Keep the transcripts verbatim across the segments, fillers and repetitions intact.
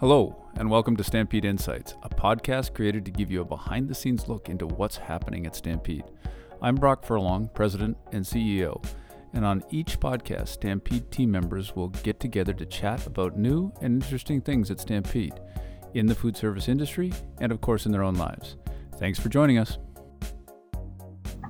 Hello, and welcome to Stampede Insights, a podcast created to give you a behind-the-scenes look into what's happening at Stampede. I'm Brock Furlong, President and C E O, and on each podcast, Stampede team members will get together to chat about new and interesting things at Stampede, in the food service industry, and of course in their own lives. Thanks for joining us.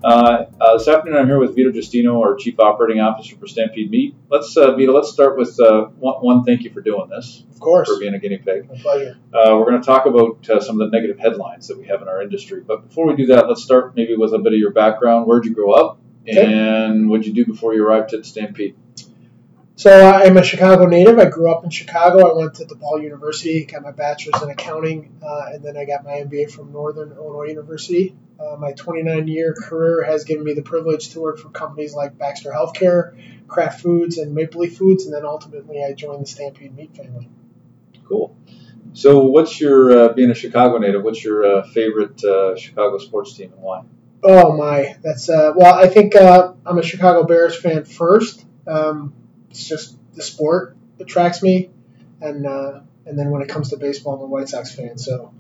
Uh, uh, this afternoon I'm here with Vito Giustino, our Chief Operating Officer for Stampede Meat. Let's, uh, Vito, let's start with uh, one, one thank you for doing this. Of course. For being a guinea pig. My pleasure. Uh, we're going to talk about uh, some of the negative headlines that we have in our industry. But before we do that, let's start maybe with a bit of your background. Where'd you grow up? Okay. And what did you do before you arrived at Stampede? So uh, I'm a Chicago native. I grew up in Chicago. I went to DePaul University, got my bachelor's in accounting, uh, and then I got my M B A from Northern Illinois University. Uh, my twenty-nine-year career has given me the privilege to work for companies like Baxter Healthcare, Kraft Foods, and Maple Leaf Foods, and then ultimately I joined the Stampede Meat family. Cool. So what's your, uh, being a Chicago native, what's your uh, favorite uh, Chicago sports team and why? Oh, my. That's uh, well, I think uh, I'm a Chicago Bears fan first. Um, it's just the sport attracts me, and uh, and then when it comes to baseball, I'm a White Sox fan, so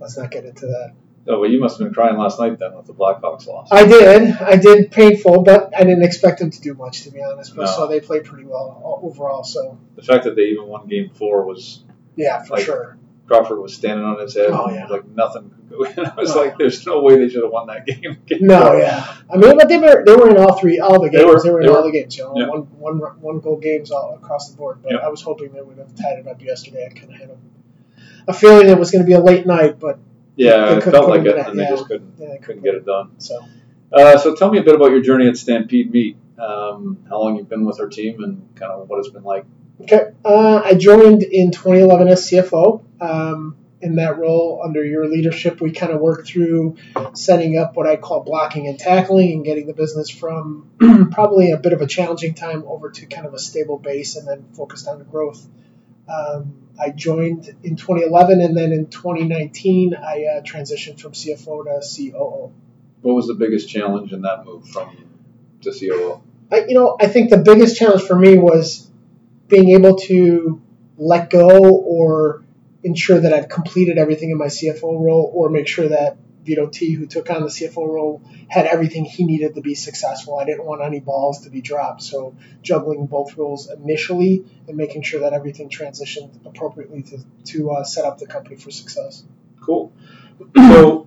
let's not get into that. Oh, well, you must have been crying last night then with the Blackhawks loss. I did. I did. Painful, but I didn't expect them to do much, to be honest. But no. So they played pretty well overall. So the fact that they even won game four was yeah, for like, sure. Crawford was standing on his head. Oh, yeah. Like nothing. And I was oh. like, "There's no way they should have won that game." No, yeah. I mean, but they were they were in all three, all the games. They were, they were in they all were. the games. You know, yeah. one, one, one goal games all across the board. But yeah. I was hoping they would have tied it up yesterday. I kind of had a, a feeling it was going to be a late night, but yeah, it felt like it, and they yeah. just couldn't yeah, couldn't, couldn't get it done. So, uh, so tell me a bit about your journey at Stampede Meat. Um, how long you've been with our team, and kind of what it's been like. Okay, uh, I joined in twenty eleven as C F O. Um, in that role, under your leadership, we kind of worked through setting up what I call blocking and tackling and getting the business from probably a bit of a challenging time over to kind of a stable base and then focused on the growth. Um, I joined in twenty eleven, and then in twenty nineteen, I uh, transitioned from C F O to C O O. What was the biggest challenge in that move from to C O O? I, you know, I think the biggest challenge for me was being able to let go or ensure that I've completed everything in my C F O role, or make sure that Vito T, who took on the C F O role, had everything he needed to be successful. I didn't want any balls to be dropped. So juggling both roles initially and making sure that everything transitioned appropriately to, to uh, set up the company for success. Cool. So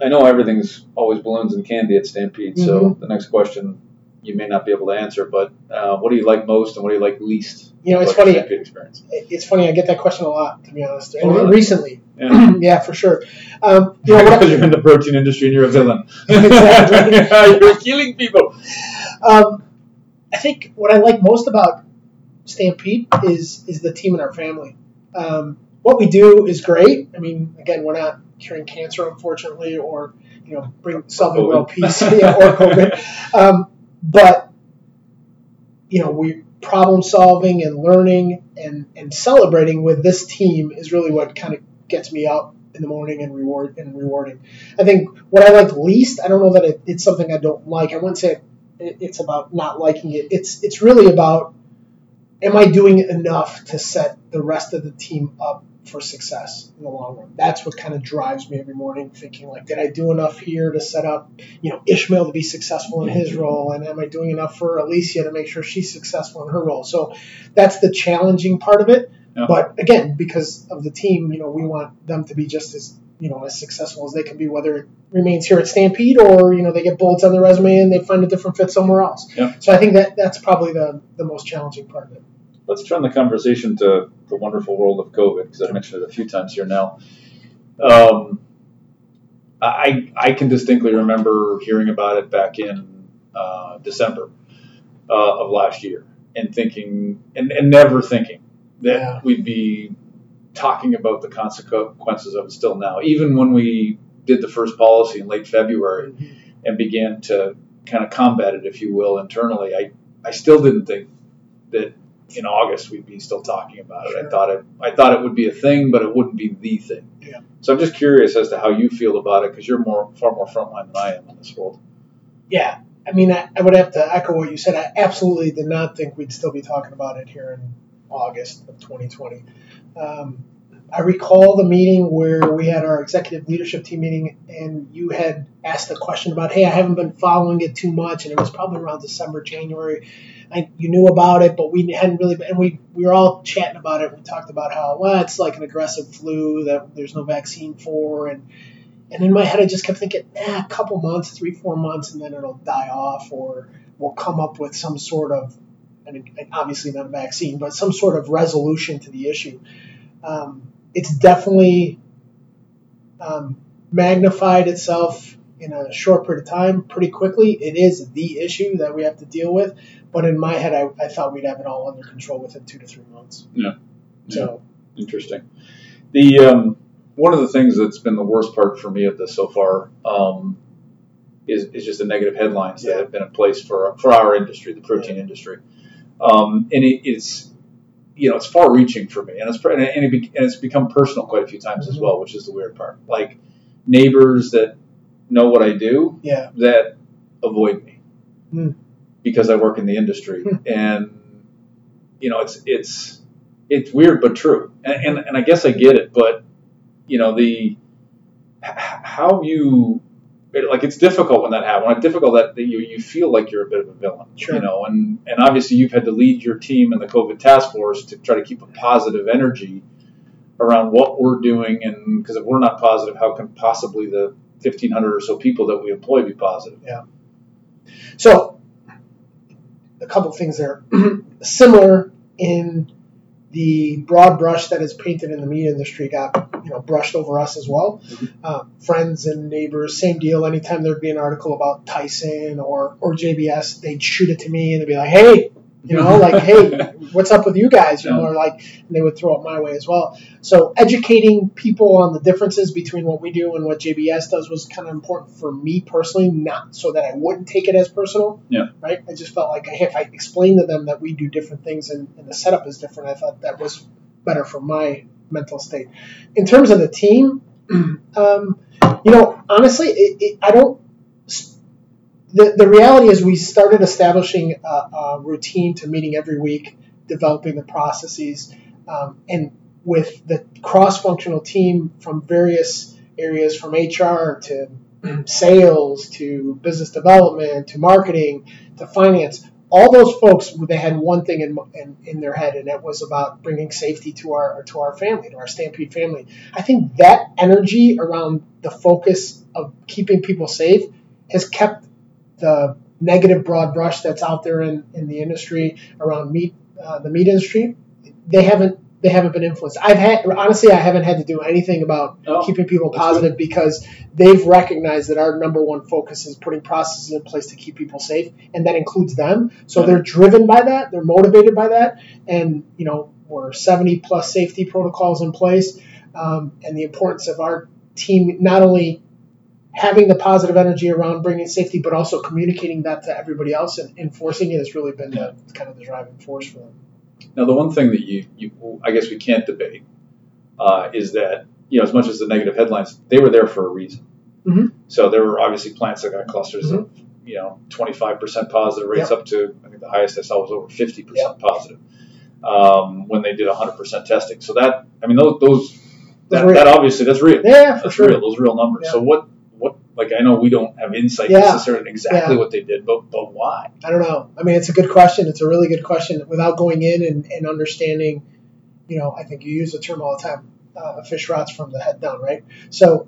I know everything's always balloons and candy at Stampede. Mm-hmm. So the next question you may not be able to answer, but uh, what do you like most and what do you like least? You know, it's funny. It's funny. I get that question a lot, to be honest. And oh, really? Recently, yeah. yeah, for sure. Um, you know, because I, you're in the protein industry and you're a villain. Exactly. You're killing people. Um, I think what I like most about Stampede is is the team and our family. Um, what we do is great. I mean, again, we're not curing cancer, unfortunately, or you know, bring solving world peace yeah, or COVID. Um, But, you know, we problem solving and learning and, and celebrating with this team is really what kind of gets me up in the morning and reward and rewarding. I think what I like least, I don't know that it, it's something I don't like. I wouldn't say it, it's about not liking it. It's it's really about, am I doing enough to set the rest of the team up for success in the long run? That's what kind of drives me every morning, thinking like, did I do enough here to set up, you know, Ishmael to be successful in his role? And am I doing enough for Alicia to make sure she's successful in her role? So that's the challenging part of it. Yeah. But again, because of the team, you know, we want them to be just as, you know, as successful as they can be, whether it remains here at Stampede or, you know, they get bullets on their resume and they find a different fit somewhere else. Yeah. So I think that that's probably the, the most challenging part of it. Let's turn the conversation to the wonderful world of COVID, because I mentioned it a few times here now. Um, I I can distinctly remember hearing about it back in uh, December uh, of last year, and thinking and, and never thinking that yeah. we'd be talking about the consequences of it still now. Even when we did the first policy in late February mm-hmm. and began to kind of combat it, if you will, internally, I, I still didn't think that in August we'd be still talking about it. Sure. I thought it I thought it would be a thing, but it wouldn't be the thing. Yeah. So I'm just curious as to how you feel about it, because you're more far more frontline than I am in this world. Yeah. I mean, I, I would have to echo what you said. I absolutely did not think we'd still be talking about it here in August of twenty twenty. Um, I recall the meeting where we had our executive leadership team meeting, and you had asked a question about, hey, I haven't been following it too much, and it was probably around December, January. I, you knew about it, but we hadn't really been, and we, we were all chatting about it. We talked about how, well, it's like an aggressive flu that there's no vaccine for, and and in my head I just kept thinking, nah, a couple months, three, four months, and then it'll die off, or we'll come up with some sort of, I mean, obviously not a vaccine, but some sort of resolution to the issue. Um, it's definitely um, magnified itself in a short period of time pretty quickly. It is the issue that we have to deal with. But in my head, I, I thought we'd have it all under control within two to three months. Yeah. yeah. So interesting. The um, one of the things that's been the worst part for me of this so far um, is, is just the negative headlines yeah. that have been in place for our, for our industry, the protein yeah. industry. Um, and it, it's, you know, it's far reaching for me, and it's, and, it be, and it's become personal quite a few times mm-hmm. as well, which is the weird part. Like neighbors that know what I do yeah. that avoid me mm. because I work in the industry. Mm. And, you know, it's, it's, it's weird, but true. And, and, and I guess I get it, but you know, the, how you, It, like it's difficult when that happens. It's difficult that, that you you feel like you're a bit of a villain, sure. you know. And, and obviously you've had to lead your team in the COVID task force to try to keep a positive energy around what we're doing, and because if we're not positive, how can possibly the fifteen hundred or so people that we employ be positive? Yeah. So a couple of things there, similar in the broad brush that is painted in the meat industry got, you know, brushed over us as well. Mm-hmm. Uh, friends and neighbors, same deal. Anytime there'd be an article about Tyson or or J B S, they'd shoot it to me and they'd be like, hey, you know, like, hey, what's up with you guys? You yeah. know, or like, and they would throw it my way as well. So educating people on the differences between what we do and what J B S does was kind of important for me personally, not so that I wouldn't take it as personal. Yeah. Right. I just felt like, hey, if I explained to them that we do different things and, and the setup is different, I thought that was better for my mental state. In terms of the team, um, you know, honestly, it, it, I don't. The, the reality is we started establishing a, a routine to meeting every week, developing the processes, um, and with the cross-functional team from various areas, from H R to sales to business development to marketing to finance, all those folks, they had one thing in, in in their head, and it was about bringing safety to our to our family, to our Stampede family. I think that energy around the focus of keeping people safe has kept the negative broad brush that's out there in, in the industry around meat, uh, the meat industry. They haven't they haven't been influenced. I've had honestly, I haven't had to do anything about oh, keeping people positive because they've recognized that our number one focus is putting processes in place to keep people safe, and that includes them. So yeah. they're driven by that, they're motivated by that, and you know we're seventy plus safety protocols in place, um, and the importance of our team not only having the positive energy around bringing safety, but also communicating that to everybody else and enforcing it has really been yeah. the, kind of the driving force for them. Now, the one thing that you, you I guess we can't debate uh, is that, you know, as much as the negative headlines, they were there for a reason. Mm-hmm. So there were obviously plants that got clusters mm-hmm. of, you know, twenty-five percent positive rates yep. up to, I think the highest I saw was over fifty percent yep. positive um, when they did one hundred percent testing. So that, I mean, those, those that, that obviously, that's real. Yeah, for that's sure. real. Those real numbers. Yeah. So what, What, like, I know we don't have insight yeah. necessarily exactly yeah. what they did, but but why? I don't know. I mean, it's a good question. It's a really good question. Without going in and, and understanding, you know, I think you use the term all the time, uh, fish rots from the head down, right? So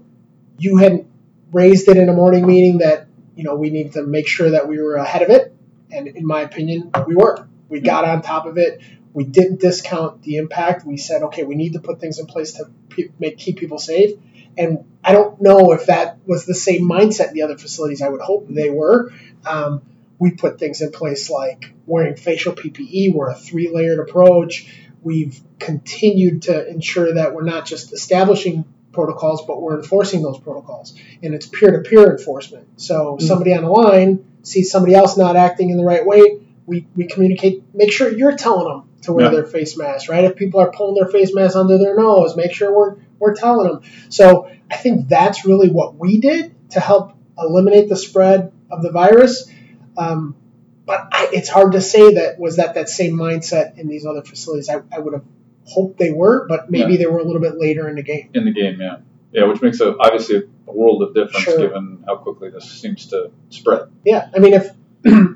you had raised it in a morning meeting that, you know, we need to make sure that we were ahead of it. And in my opinion, we were. We got on top of it. We didn't discount the impact. We said, okay, we need to put things in place to pe- make keep people safe. And I don't know if that was the same mindset in the other facilities. I would hope they were. Um, we put things in place like wearing facial P P E. We're a three-layered approach. We've continued to ensure that we're not just establishing protocols, but we're enforcing those protocols. And it's peer-to-peer enforcement. So mm-hmm. somebody on the line sees somebody else not acting in the right way. We, we communicate. Make sure you're telling them to wear yeah. their face mask, right? If people are pulling their face mask under their nose, make sure we're we're telling them. So I think that's really what we did to help eliminate the spread of the virus. Um, but I, it's hard to say that was that that same mindset in these other facilities. I, I would have hope they were, but maybe yeah. they were a little bit later in the game. In the game, yeah. Yeah, which makes a, obviously a world of difference sure. given how quickly this seems to spread. Yeah, I mean, if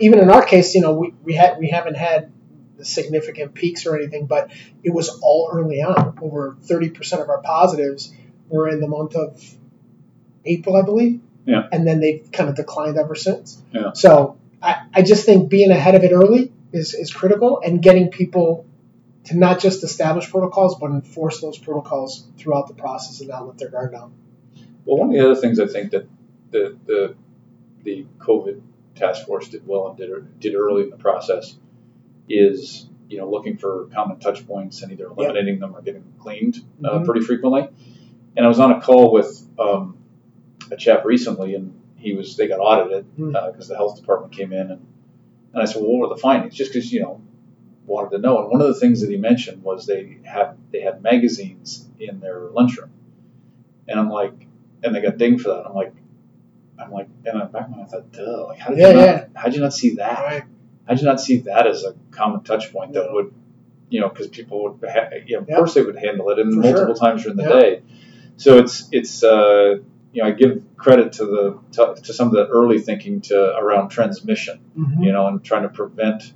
even in our case, you know, we we, had, we haven't had significant peaks or anything, but it was all early on. Over thirty percent of our positives were in the month of April, I believe. Yeah. And then they've kind of declined ever since. Yeah. So I, I just think being ahead of it early is, is critical, and getting people to not just establish protocols, but enforce those protocols throughout the process and not let their guard down. Well, one of the other things I think that the the, the COVID task force did well and did, did early in the process is, you know, looking for common touch points and either eliminating yeah. them or getting them cleaned uh, mm-hmm. pretty frequently. And I was on a call with um, a chap recently, and he was they got audited because mm-hmm. uh, the health department came in, and, and I said, well, what were the findings? Just because, you know, wanted to know. And one of the things that he mentioned was they had they had magazines in their lunchroom, and I'm like, and they got dinged for that. And I'm like, I'm like, and I'm back when I thought, duh, like how did yeah, you not, yeah. how'd you not see that? Right. How'd you not see that as a common touch point yeah. that would, you know, because people would, ha- you know, of yeah. course they would handle it, and for multiple sure. times during the yeah. day. So it's it's uh, you know, I give credit to the to, to some of the early thinking to around transmission, mm-hmm. you know, and trying to prevent,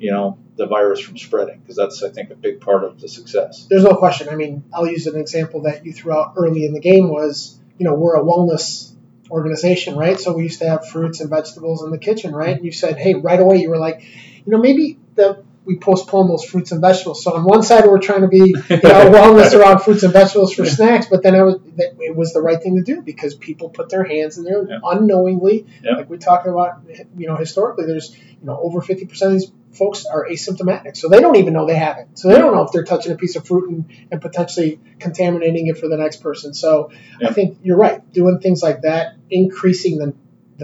you know, the virus from spreading, because that's, I think, a big part of the success. There's no question. I mean, I'll use an example that you threw out early in the game was, you know, we're a wellness organization, right? So we used to have fruits and vegetables in the kitchen, right? And you said, hey, right away, you were like, you know, maybe the we postpone those fruits and vegetables. So on one side, we're trying to be, you know, wellness around fruits and vegetables for snacks, but then I was, it was the right thing to do because people put their hands in there yeah. unknowingly. Yeah. Like we talked about, you know, historically, there's, you know, over fifty percent of these folks are asymptomatic, so they don't even know they have it. So they don't know if they're touching a piece of fruit and, and potentially contaminating it for the next person. So yeah. I think you're right. Doing things like that, increasing the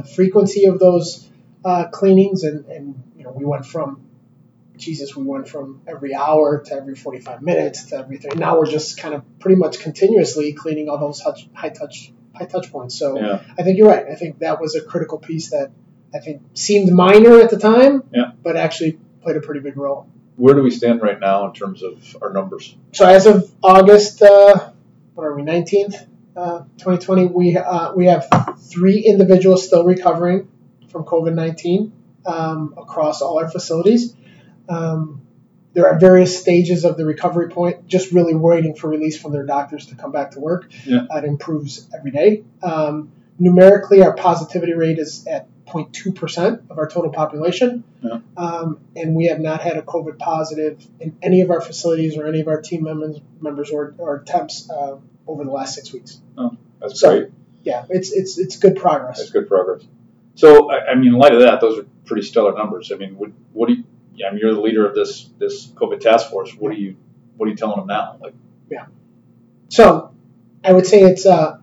the frequency of those uh, cleanings, and, and you know, we went from Jesus, we went from every hour to every forty-five minutes to everything. Now we're just kind of pretty much continuously cleaning all those touch, high touch high touch points. So yeah. I think you're right. I think that was a critical piece that I think seemed minor at the time, yeah. but actually played a pretty big role. Where do we stand right now in terms of our numbers? So as of August, uh, what are we, nineteenth, uh, twenty twenty, we uh, we have three individuals still recovering from COVID nineteen um, across all our facilities. Um, they're at various stages of the recovery point, just really waiting for release from their doctors to come back to work. Yeah. It improves every day. Um, numerically, our positivity rate is at zero point two percent of our total population, yeah. um, and we have not had a COVID positive in any of our facilities or any of our team members, members or, or temps uh, over the last six weeks. Oh, that's so, great. Yeah, it's it's it's good progress. That's good progress. So, I, I mean, in light of that, those are pretty stellar numbers. I mean, what, what do you? Yeah, I mean, you're the leader of this this COVID task force. What are you What are you telling them now? Like, yeah. So, I would say it's uh,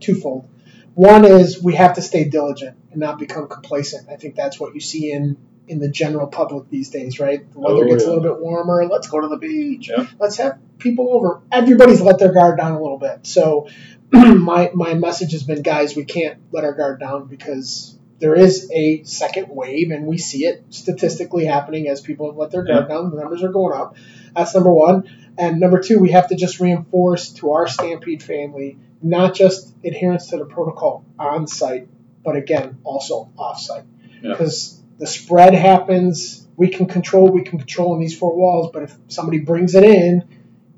twofold. One is we have to stay diligent and not become complacent. I think that's what you see in, in the general public these days, right? The weather oh, gets yeah. a little bit warmer. Let's go to the beach. Yeah. Let's have people over. Everybody's let their guard down a little bit. So my my message has been, guys, we can't let our guard down because there is a second wave, and we see it statistically happening as people have let their guard yeah. down. The numbers are going up. That's number one. And number two, we have to just reinforce to our Stampede family not just adherence to the protocol on site, but again, also off site. Yeah. Because the spread happens, we can control, we can control in these four walls, but if somebody brings it in,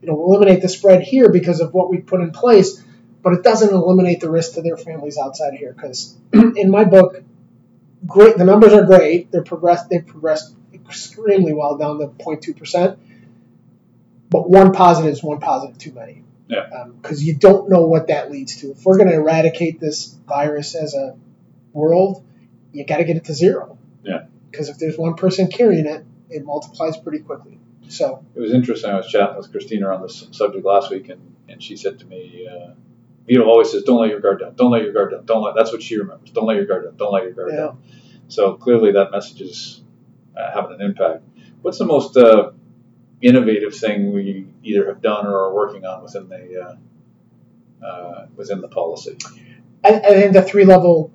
it'll eliminate the spread here because of what we put in place, but it doesn't eliminate the risk to their families outside of here. Because in my book, great, the numbers are great. They're progressed, they've progressed extremely well down to zero point two percent, but one positive is one positive too many. Yeah. Because um, you don't know what that leads to. If we're going to eradicate this virus as a world, you got to get it to zero. Yeah. Because if there's one person carrying it, it multiplies pretty quickly. So it was interesting. I was chatting with Christina on this subject last week, and, and she said to me, uh, "Vito always says, don't let your guard down. Don't let your guard down. Don't let." That's what she remembers. Don't let your guard down. Don't let your guard yeah. down. So clearly, that message is uh, having an impact. What's the most uh, innovative thing we either have done or are working on within the uh, uh, within the policy? I, I think the three-level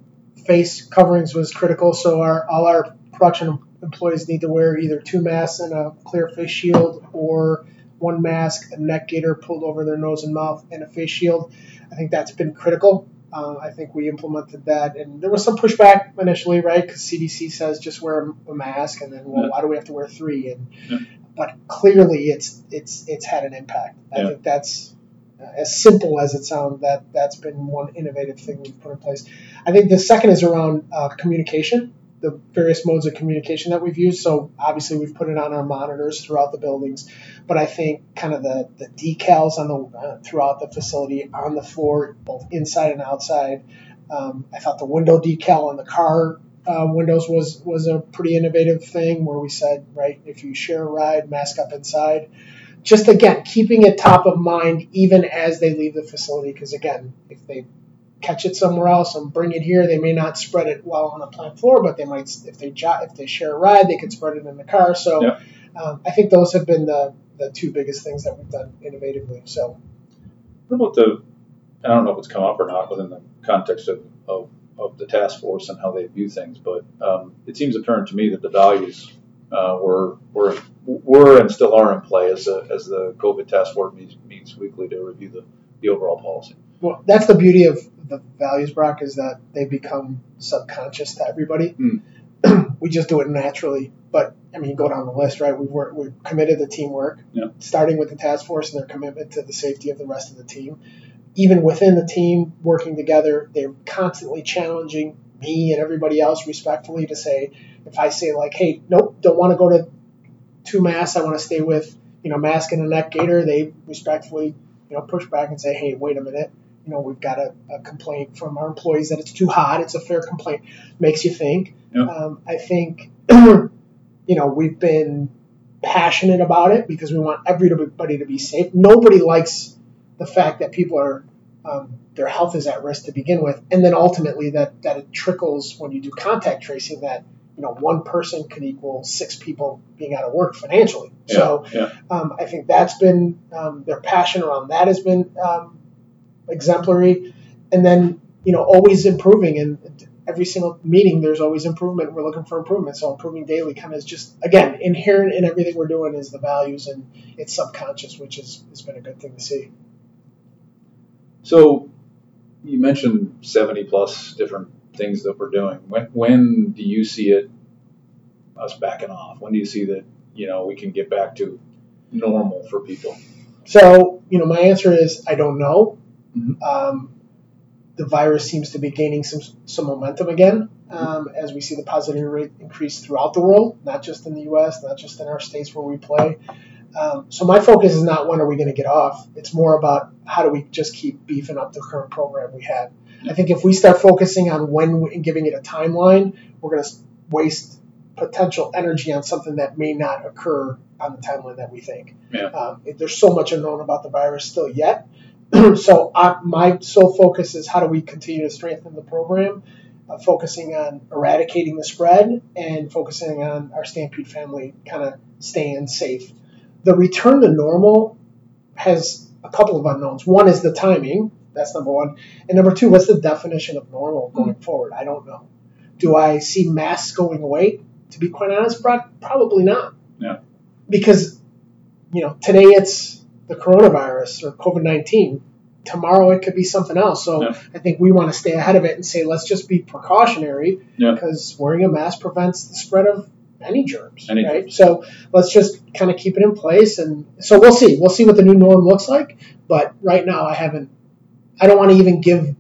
face coverings was critical. So our all our production employees need to wear either two masks and a clear face shield or one mask, a neck gaiter pulled over their nose and mouth, and a face shield. I think that's been critical. Uh, I think we implemented that, and there was some pushback initially, right? Because C D C says just wear a mask, and then, well, yeah. why do we have to wear three? And yeah. but clearly, it's it's it's had an impact. I yeah. think that's uh, as simple as it sounds. That that's been one innovative thing we've put in place. I think the second is around uh, communication. The various modes of communication that we've used. So obviously we've put it on our monitors throughout the buildings, but I think kind of the, the decals on the uh, throughout the facility, on the floor, both inside and outside. Um, I thought the window decal on the car uh, windows was was a pretty innovative thing, where we said, right, if you share a ride, mask up inside. Just again, keeping it top of mind even as they leave the facility, because again, if they catch it somewhere else and bring it here, they may not spread it well on the plant floor, but they might, if they jo- if they share a ride, they could spread it in the car. So yeah. um, I think those have been the, the two biggest things that we've done innovatively. So what about the, I don't know if it's come up or not within the context of, of, of the task force and how they view things, but um, it seems apparent to me that the values uh, were were were and still are in play as the, as the COVID task force meets, meets weekly to review the, the overall policy. Well, that's the beauty of the values, Brock, is that they become subconscious to everybody. Mm. We just do it naturally. But, I mean, go down the list, right? We've, worked, we've committed to teamwork, yeah. starting with the task force and their commitment to the safety of the rest of the team. Even within the team, working together, they're constantly challenging me and everybody else respectfully to say, if I say, like, hey, nope, don't want to go to two masks, I want to stay with, you know, mask and a neck gaiter, they respectfully, you know, push back and say, hey, wait a minute. You know, we've got a, a complaint from our employees that it's too hot. It's a fair complaint. Makes you think. Yep. Um, I think, you know, we've been passionate about it because we want everybody to be safe. Nobody likes the fact that people are, um, their health is at risk to begin with. And then ultimately that, that it trickles when you do contact tracing that, you know, one person could equal six people being out of work financially. Yeah, so yeah. Um, I think that's been, um, their passion around that has been, um, exemplary, and then, you know, always improving. And every single meeting, there's always improvement. We're looking for improvement. So improving daily kind of is just, again, inherent in everything we're doing is the values, and it's subconscious, which is, has been a good thing to see. So you mentioned seventy plus different things that we're doing. When, when do you see it, us backing off? When do you see that, you know, we can get back to normal for people? So, you know, my answer is I don't know. Mm-hmm. Um, the virus seems to be gaining some some momentum again, um, as we see the positive rate increase throughout the world, not just in the U S, not just in our states where we play. Um, so my focus is not when are we going to get off. It's more about how do we just keep beefing up the current program we have. I think if we start focusing on when and giving it a timeline, we're going to waste potential energy on something that may not occur on the timeline that we think. Yeah. Um, there's so much unknown about the virus still yet. So I, my sole focus is how do we continue to strengthen the program, uh, focusing on eradicating the spread and focusing on our Stampede family kind of staying safe. The return to normal has a couple of unknowns. One is the timing. That's number one. And number two, what's the definition of normal going forward? I don't know. Do I see masks going away? To be quite honest, probably not. Yeah. Because, you know, today it's the coronavirus or COVID nineteen, tomorrow it could be something else. So yeah. I think we want to stay ahead of it and say, let's just be precautionary yeah. because wearing a mask prevents the spread of any germs, any right? Germs. So let's just kind of keep it in place. And so we'll see. We'll see what the new norm looks like. But right now I haven't, I don't want to even give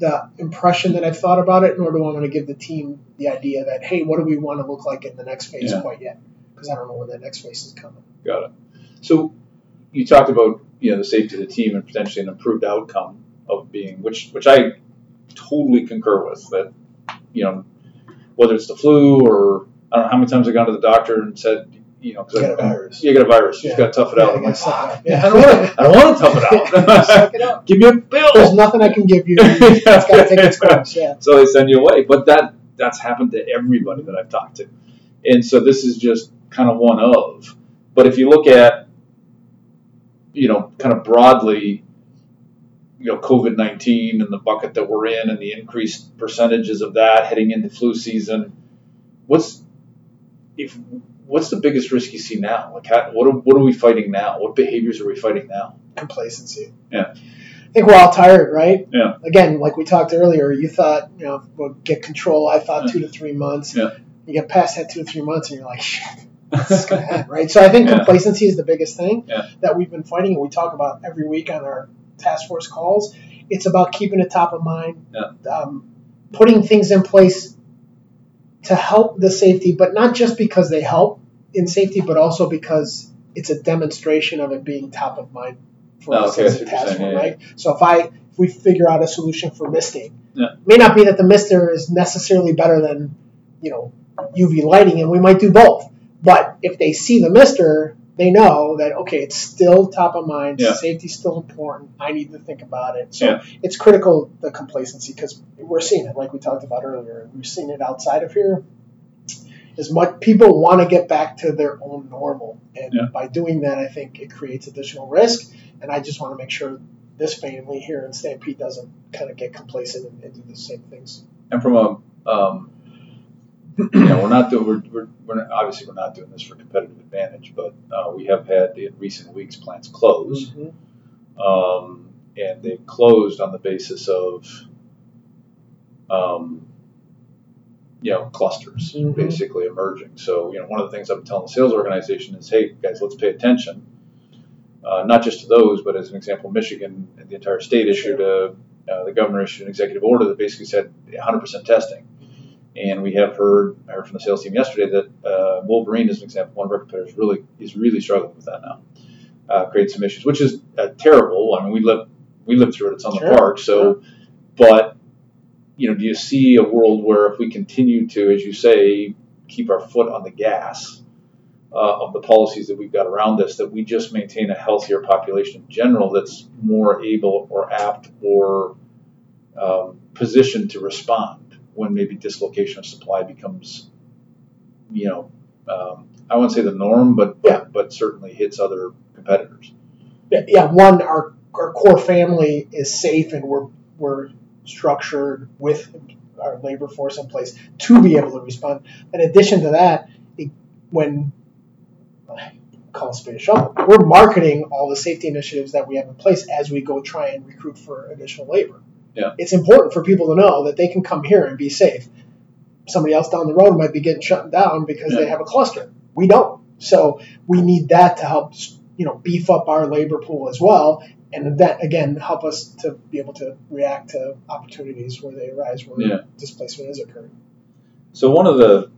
the impression that I've thought about it, nor do I want to give the team the idea that, hey, what do we want to look like in the next phase yeah. quite yet? Because I don't know when the next phase is coming. Got it. So you talked about, you know, the safety of the team and potentially an improved outcome of being, which which I totally concur with, that, you know, whether it's the flu or I don't know how many times I've gone to the doctor and said, you know, because you got a virus. You got a virus. Yeah. You just got to tough it yeah, out. I'm like, ah, yeah. I don't want to. I don't want to tough it out. Suck it up. Give me a pill. There's nothing I can give you. It's got to take its course. Yeah. So they send you away. But that that's happened to everybody that I've talked to, and so this is just kind of one of. But if you look at, you know, kind of broadly, you know, COVID nineteen and the bucket that we're in and the increased percentages of that heading into flu season, what's, if what's the biggest risk you see now? Like, how, what, are, what are we fighting now? What behaviors are we fighting now? Complacency. Yeah. I think we're all tired, right? Yeah. Again, like we talked earlier, you thought, you know, we'll get control. I thought yeah. two to three months. Yeah. You get past that two to three months and you're like, shit, this is going to happen, right? So I think yeah. complacency is the biggest thing yeah. that we've been fighting, and we talk about every week on our task force calls. It's about keeping it top of mind, yeah. um, putting things in place to help the safety, but not just because they help in safety, but also because it's a demonstration of it being top of mind for oh, us okay, as a task force, yeah, right? Yeah. So if I if we figure out a solution for misting, yeah. it may not be that the mister is necessarily better than, you know, U V lighting, and we might do both. But if they see the mister, they know that, okay, it's still top of mind. Yeah. Safety's still important. I need to think about it. So yeah. it's critical, the complacency, because we're seeing it, like we talked about earlier. We've seen it outside of here. As much people want to get back to their own normal. And yeah. by doing that, I think it creates additional risk. And I just want to make sure this family here in Stampede doesn't kind of get complacent and, and do the same things. And from a... Um you know, we're not doing. We're, we're, we're not, obviously we're not doing this for competitive advantage, but uh, we have had in recent weeks plants close, mm-hmm. um, and they've closed on the basis of, um, you know, clusters mm-hmm. basically emerging. So you know, one of the things I'm telling the sales organization is, hey guys, let's pay attention, uh, not just to those, but as an example, Michigan and the entire state issued a, uh, the governor issued an executive order that basically said one hundred percent testing. And we have heard, I heard from the sales team yesterday that uh, Wolverine, as an example, one of our competitors, really is really struggling with that now. Uh, creates some issues, which is uh, terrible. I mean, we lived we lived through it. It's on sure. the park. So, yeah. but you know, do you see a world where if we continue to, as you say, keep our foot on the gas uh, of the policies that we've got around this, that we just maintain a healthier population in general that's more able or apt or um, positioned to respond when maybe dislocation of supply becomes, you know, um, I wouldn't say the norm, but but, yeah. but certainly hits other competitors. Yeah, yeah. One, our, our core family is safe, and we're we're structured with our labor force in place to be able to respond. In addition to that, it, when call a spade a shovel, we're marketing all the safety initiatives that we have in place as we go try and recruit for additional labor. Yeah. It's important for people to know that they can come here and be safe. Somebody else down the road might be getting shut down because yeah. they have a cluster. We don't. So we need that to help, you know, beef up our labor pool as well. And that, again, help us to be able to react to opportunities where they arise, where yeah. displacement is occurring. So one of the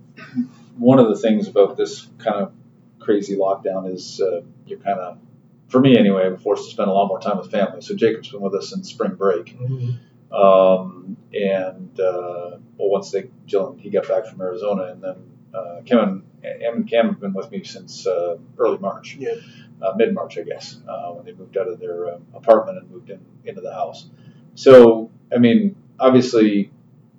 one of the things about this kind of crazy lockdown is uh, you're kind of, for me anyway, I'm forced to spend a lot more time with family. So Jacob's been with us since spring break. Mm-hmm. Um, and, uh, well, once they, Jill and he got back from Arizona, and then uh, Kim and, and Cam have been with me since uh, early March, yeah. uh, mid-March, I guess, uh, when they moved out of their um, apartment and moved in, into the house. So, I mean, obviously,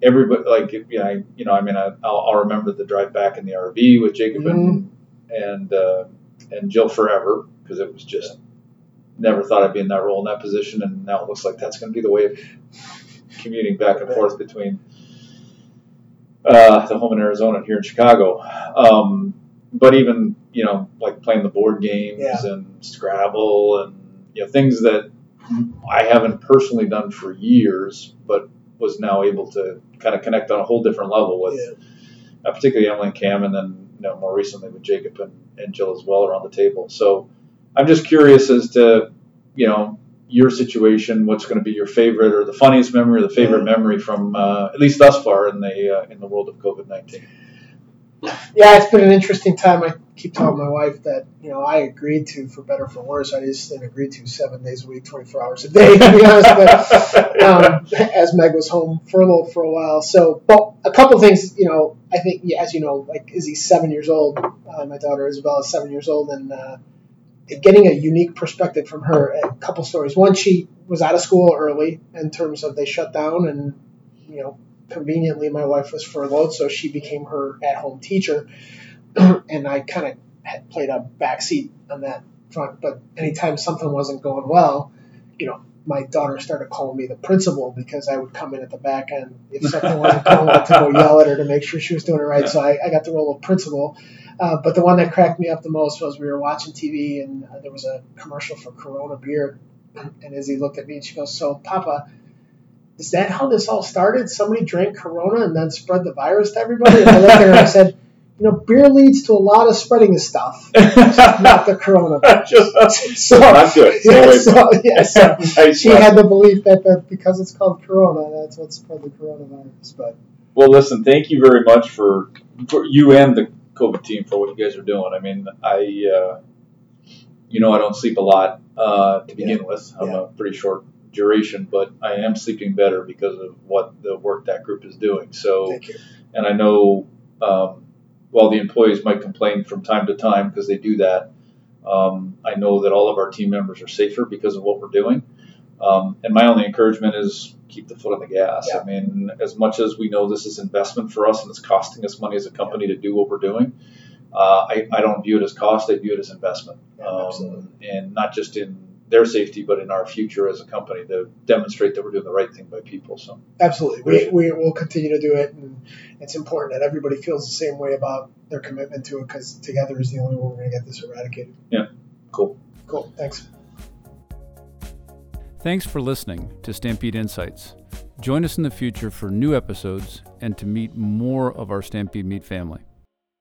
everybody, like, you know, I, you know, I mean, I, I'll, I'll remember the drive back in the R V with Jacob mm-hmm. and, and, uh, and Jill forever. Because it was just, never thought I'd be in that role, in that position, and now it looks like that's going to be the way of commuting back and forth between uh, the home in Arizona and here in Chicago. Um, but even, you know, like playing the board games yeah. and Scrabble and, you know, things that I haven't personally done for years, but was now able to kind of connect on a whole different level with, yeah. uh, particularly Emily and Cam, and then, you know, more recently with Jacob and, and Jill as well around the table. So I'm just curious as to, you know, your situation, what's going to be your favorite or the funniest memory or the favorite memory from, uh, at least thus far in the, uh, in the world of covid nineteen. Yeah, it's been an interesting time. I keep telling my wife that, you know, I agreed to, for better or for worse, I just didn't agree to seven days a week, twenty-four hours a day, to be honest, but, um, as Meg was home furloughed for a while. So, but a couple things, you know, I think, yeah, as you know, like Izzy's seven years old, uh, my daughter Isabella is seven years old, and, uh, getting a unique perspective from her, a couple stories. One, she was out of school early in terms of they shut down, and, you know, conveniently my wife was furloughed, so she became her at-home teacher, and I kind of had played a backseat on that front. But anytime something wasn't going well, you know, my daughter started calling me the principal because I would come in at the back end if something wasn't going well to go yell at her to make sure she was doing it right. So I, I got the role of principal. Uh, but the one that cracked me up the most was we were watching T V and uh, there was a commercial for Corona beer. And, and as he looked at me, and she goes, "So, Papa, is that how this all started? Somebody drank Corona and then spread the virus to everybody?" And I looked at her and I said, "You know, beer leads to a lot of spreading of stuff, not the Corona." So, not good. So, yeah, so, yeah, so she had the belief that, that because it's called Corona, that's what spread the coronavirus. But well, listen, thank you very much for, for you and the COVID team for what you guys are doing. I mean, I, uh, you know, I don't sleep a lot uh, to begin yeah. with. I'm yeah. a pretty short duration, but I am sleeping better because of what the work that group is doing. So, thank you. And I know. Um, While the employees might complain from time to time because they do that, um, I know that all of our team members are safer because of what we're doing. Um, and my only encouragement is keep the foot on the gas. Yeah. I mean, as much as we know this is investment for us and it's costing us money as a company to do what we're doing, uh, I, I don't view it as cost. I view it as investment. Yeah, um, and not just in their safety, but in our future as a company to demonstrate that we're doing the right thing by people. So absolutely. We, we will continue to do it. And it's important that everybody feels the same way about their commitment to it, because together is the only way we're going to get this eradicated. Yeah. Cool. Cool. Thanks. Thanks for listening to Stampede Insights. Join us in the future for new episodes and to meet more of our Stampede Meat family.